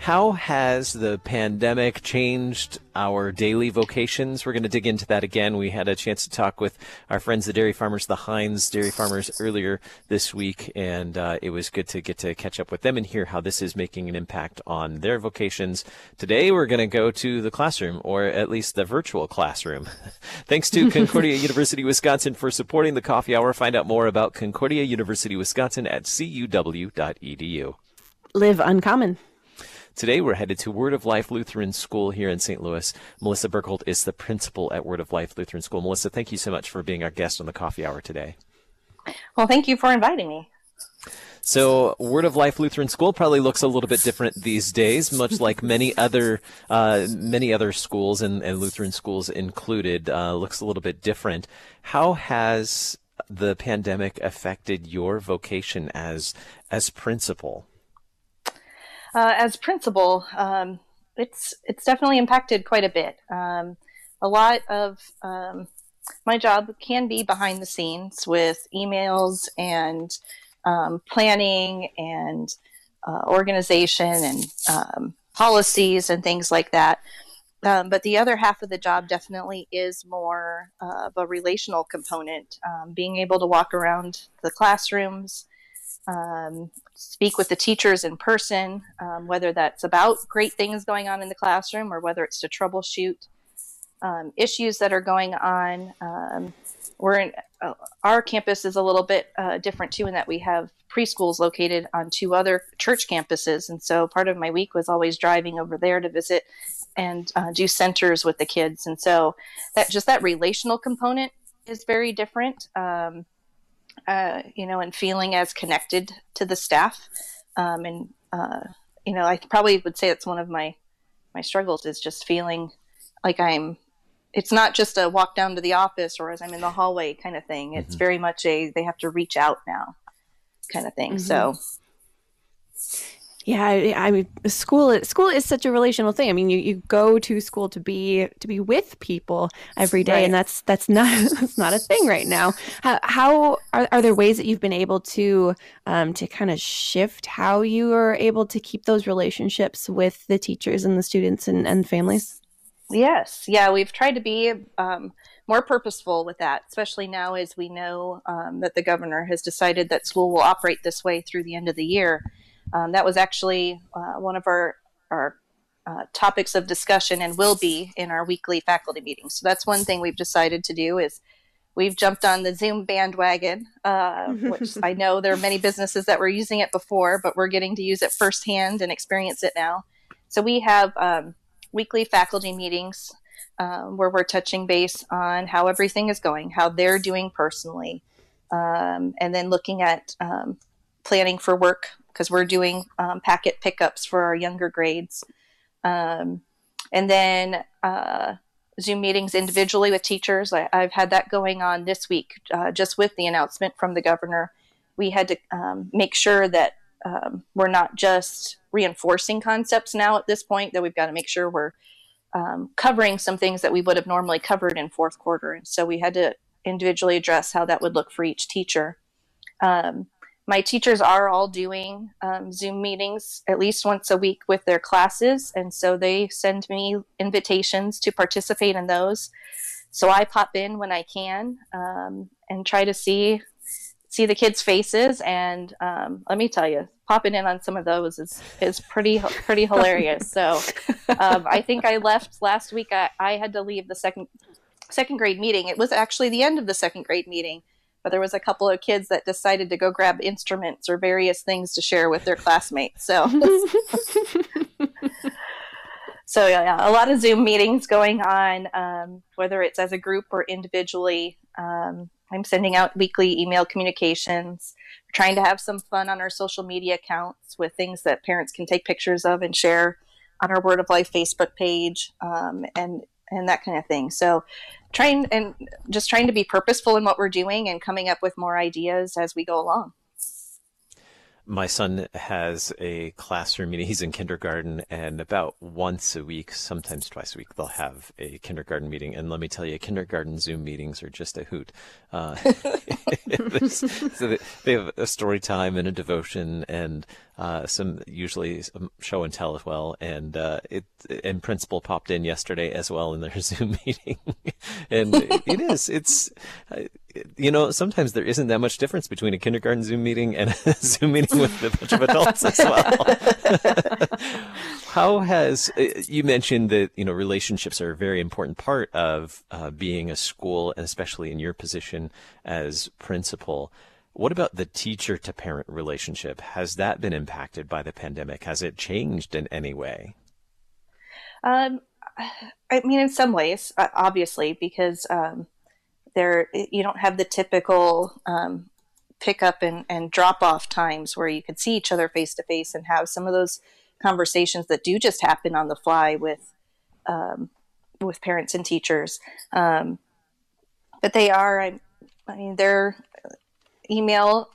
How has the pandemic changed our daily vocations? We're going to dig into that again. We had a chance to talk with our friends, the dairy farmers, the Heinz dairy farmers, earlier this week, and it was good to get to catch up with them and hear how this is making an impact on their vocations. Today, we're going to go to the classroom, or at least the virtual classroom. Thanks to Concordia University, Wisconsin for supporting the Coffee Hour. Find out more about Concordia University, Wisconsin at cuw.edu. Live uncommon. Today, we're headed to Word of Life Lutheran School here in St. Louis. Melissa Bergholt is the principal at Word of Life Lutheran School. Melissa, thank you so much for being our guest on the Coffee Hour today. Well, thank you for inviting me. So Word of Life Lutheran School probably looks a little bit different these days, much like many other schools and Lutheran schools included. Looks a little bit different. How has the pandemic affected your vocation as principal? As principal, it's definitely impacted quite a bit. A lot of my job can be behind the scenes with emails and planning and organization and policies and things like that. But the other half of the job definitely is more of a relational component, being able to walk around the classrooms, speak with the teachers in person, whether that's about great things going on in the classroom or whether it's to troubleshoot issues that are going on. Our campus is a little bit different too, in that we have preschools located on two other church campuses, and so part of my week was always driving over there to visit and do centers with the kids, and so that relational component is very different. And feeling as connected to the staff. I probably would say it's one of my struggles is just feeling like it's not just a walk down to the office or as I'm in the hallway kind of thing. It's mm-hmm. very much they have to reach out now kind of thing. Mm-hmm. So. Yeah, I mean, school is such a relational thing. I mean, you go to school to be with people every day, right. And that's not a thing right now. How are there ways that you've been able to kind of shift how you are able to keep those relationships with the teachers and the students and families? Yes, yeah, we've tried to be more purposeful with that, especially now as we know that the governor has decided that school will operate this way through the end of the year. That was actually one of our topics of discussion and will be in our weekly faculty meetings. So that's one thing we've decided to do is we've jumped on the Zoom bandwagon, which I know there are many businesses that were using it before, but we're getting to use it firsthand and experience it now. So we have weekly faculty meetings where we're touching base on how everything is going, how they're doing personally, and then looking at planning for work, because we're doing packet pickups for our younger grades. And then Zoom meetings individually with teachers. I've had that going on this week, just with the announcement from the governor. We had to make sure that we're not just reinforcing concepts now at this point, that we've got to make sure we're covering some things that we would have normally covered in fourth quarter. And so we had to individually address how that would look for each teacher. My teachers are all doing Zoom meetings at least once a week with their classes, and so they send me invitations to participate in those. So I pop in when I can and try to see the kids' faces. And let me tell you, popping in on some of those is pretty hilarious. So I think I left last week. I had to leave the second grade meeting. It was actually the end of the second grade meeting. But there was a couple of kids that decided to go grab instruments or various things to share with their classmates. So yeah, a lot of Zoom meetings going on, whether it's as a group or individually. I'm sending out weekly email communications. We're trying to have some fun on our social media accounts with things that parents can take pictures of and share on our Word of Life Facebook page, and and that kind of thing. So trying to be purposeful in what we're doing and coming up with more ideas as we go along. My son has a classroom meeting. He's in kindergarten, and about once a week, sometimes twice a week, they'll have a kindergarten meeting. And let me tell you, kindergarten Zoom meetings are just a hoot. So they have a story time and a devotion, and usually some show and tell as well. And principal popped in yesterday as well in their Zoom meeting. And sometimes there isn't that much difference between a kindergarten Zoom meeting and a Zoom meeting with a bunch of adults as well. You mentioned that, relationships are a very important part of being a school, and especially in your position as principal. What about the teacher to parent relationship? Has that been impacted by the pandemic? Has it changed in any way? In some ways, obviously, because, you don't have the typical pickup and drop-off times where you could see each other face-to-face and have some of those conversations that do just happen on the fly with parents and teachers. But they are, their email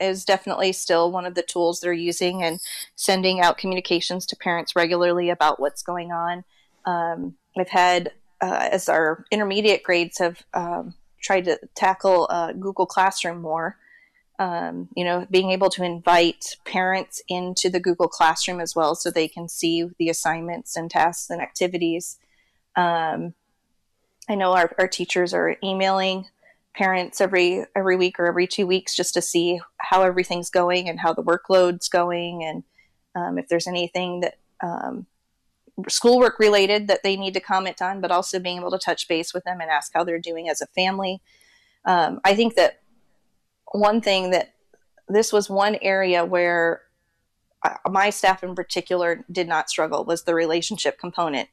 is definitely still one of the tools they're using, and sending out communications to parents regularly about what's going on. I've had... as our intermediate grades have tried to tackle Google Classroom more, being able to invite parents into the Google Classroom as well so they can see the assignments and tasks and activities. I know our teachers are emailing parents every week or every 2 weeks just to see how everything's going and how the workload's going, and if there's anything that... schoolwork related that they need to comment on, but also being able to touch base with them and ask how they're doing as a family. I think that this was one area where my staff in particular did not struggle was the relationship component.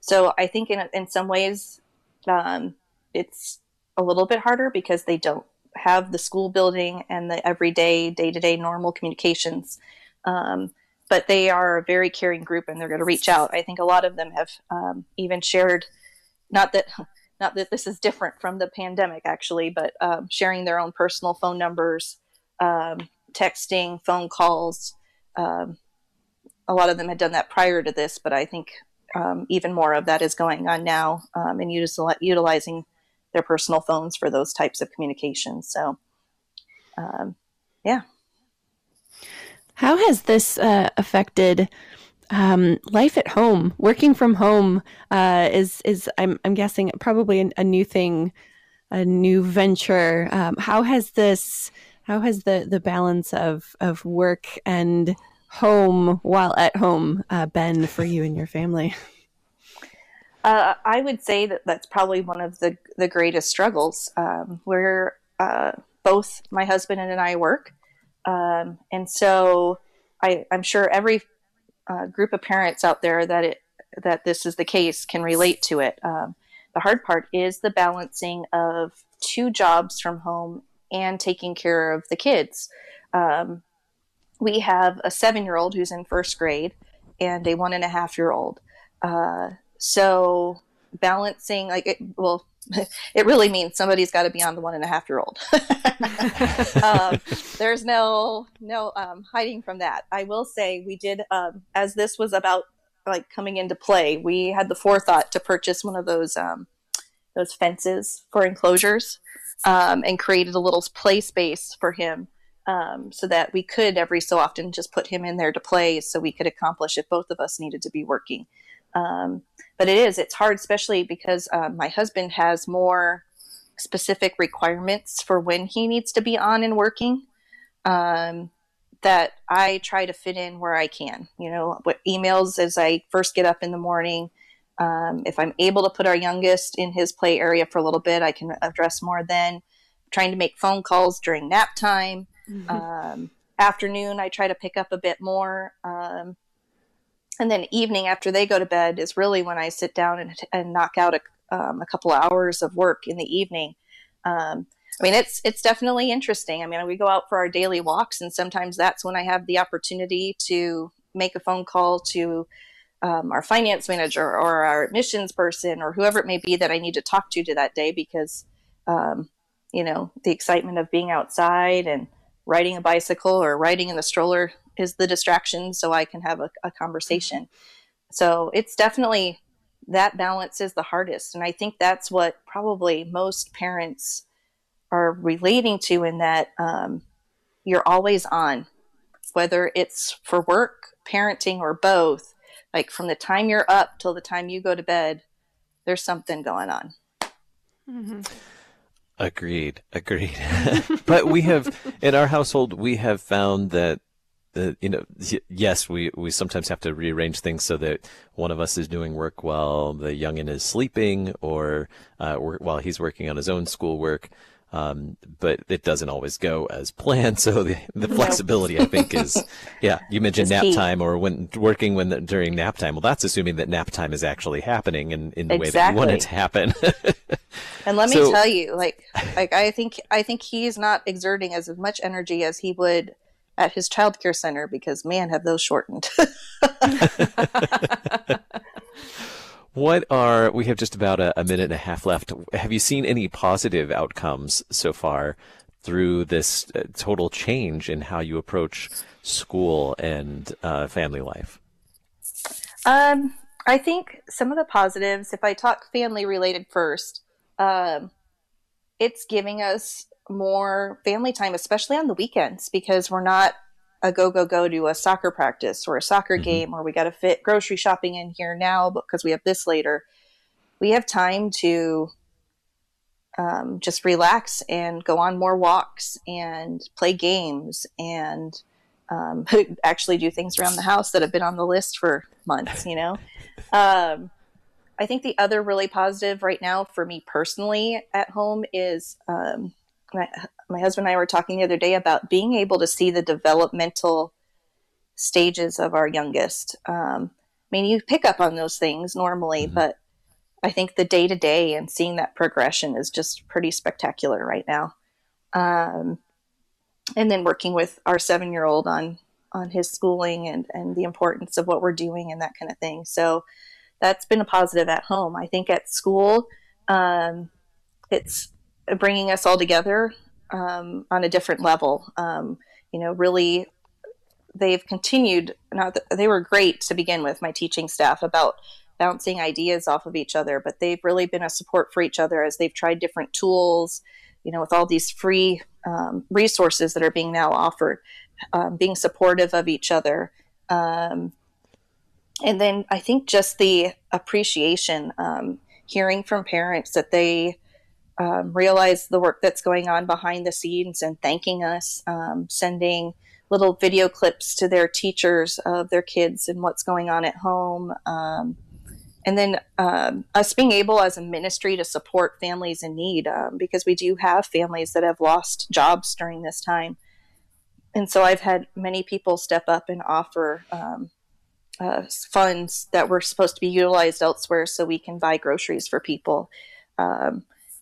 So I think in some ways it's a little bit harder because they don't have the school building and the everyday, day-to-day normal communications. But they are a very caring group, and they're going to reach out. I think a lot of them have even shared, not that this is different from the pandemic actually, but sharing their own personal phone numbers, texting, phone calls. A lot of them had done that prior to this, but I think even more of that is going on now, and utilizing their personal phones for those types of communications. So, yeah. How has this affected life at home? Working from home is I'm guessing probably a new thing, a new venture. How has the balance of work and home while at home been for you and your family? I would say that's probably one of the greatest struggles. Where both my husband and I work. And so I'm sure every group of parents out there that this is the case can relate to it. The hard part is the balancing of two jobs from home and taking care of the kids. We have a 7-year-old who's in first grade and a 1.5-year-old. So balancing it really means somebody's got to be on the 1.5-year-old. There's no hiding from that. I will say we did, as this was about coming into play, we had the forethought to purchase one of those fences for enclosures, and created a little play space for him, so that we could every so often just put him in there to play so we could accomplish if both of us needed to be working. But it's hard, especially because my husband has more specific requirements for when he needs to be on and working, that I try to fit in where I can. What emails as I first get up in the morning. If I'm able to put our youngest in his play area for a little bit, I can address more then. I'm trying to make phone calls during nap time. Mm-hmm. Afternoon, I try to pick up a bit more. And then evening after they go to bed is really when I sit down and knock out a couple of hours of work in the evening. It's definitely interesting. We go out for our daily walks, and sometimes that's when I have the opportunity to make a phone call to our finance manager or our admissions person or whoever it may be that I need to talk to that day, because, you know, the excitement of being outside and riding a bicycle or riding in the stroller is the distraction, so I can have a conversation. So it's definitely, that balance is the hardest. And I think that's what probably most parents are relating to, in that you're always on, whether it's for work, parenting, or both. Like from the time you're up till the time you go to bed, there's something going on. Mm-hmm. Agreed. Agreed. But we have, in our household, we have found that, you know, yes, we sometimes have to rearrange things so that one of us is doing work while the youngin is sleeping, or while he's working on his own schoolwork. But it doesn't always go as planned. So the flexibility, I think, is, yeah, you mentioned nap time, or when working during nap time. Well, that's assuming that nap time is actually happening in the way that you want it to happen. And let me tell you, like I think he's not exerting as much energy as he would at his childcare center, because man, have those shortened. We have just about a minute and a half left. Have you seen any positive outcomes so far through this total change in how you approach school and family life? I think some of the positives, if I talk family related first, it's giving us more family time, especially on the weekends, because we're not go to a soccer practice or a soccer game, or we got to fit grocery shopping in here now because we have this later. We have time to just relax and go on more walks and play games and actually do things around the house that have been on the list for months, you know? I think the other really positive right now for me personally at home is my husband and I were talking the other day about being able to see the developmental stages of our youngest. I mean, you pick up on those things normally, but I think the day to day and seeing that progression is just pretty spectacular right now. And then working with our 7-year-old on his schooling and the importance of what we're doing and that kind of thing. So that's been a positive at home. I think at school, it's bringing us all together on a different level. You know, really, they've continued, they were great to begin with, my teaching staff, about bouncing ideas off of each other, but they've really been a support for each other as they've tried different tools, you know, with all these free resources that are being now offered, being supportive of each other. And then I think just the appreciation, hearing from parents that they realize the work that's going on behind the scenes and thanking us, sending little video clips to their teachers of their kids and what's going on at home. And then us being able as a ministry to support families in need, because we do have families that have lost jobs during this time. And so I've had many people step up and offer funds that were supposed to be utilized elsewhere so we can buy groceries for people.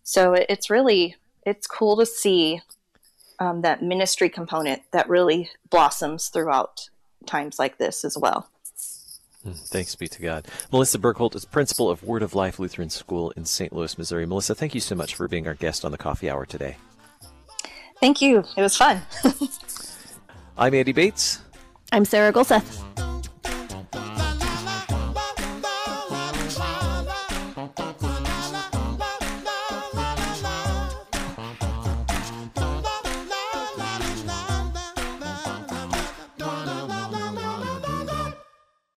So it's cool to see that ministry component that really blossoms throughout times like this as well. Thanks be to God. Melissa Bergholt is principal of Word of Life Lutheran School in St. Louis, Missouri. Melissa, thank you so much for being our guest on the Coffee Hour today. Thank you. It was fun. I'm Andy Bates. I'm Sarah Golseth.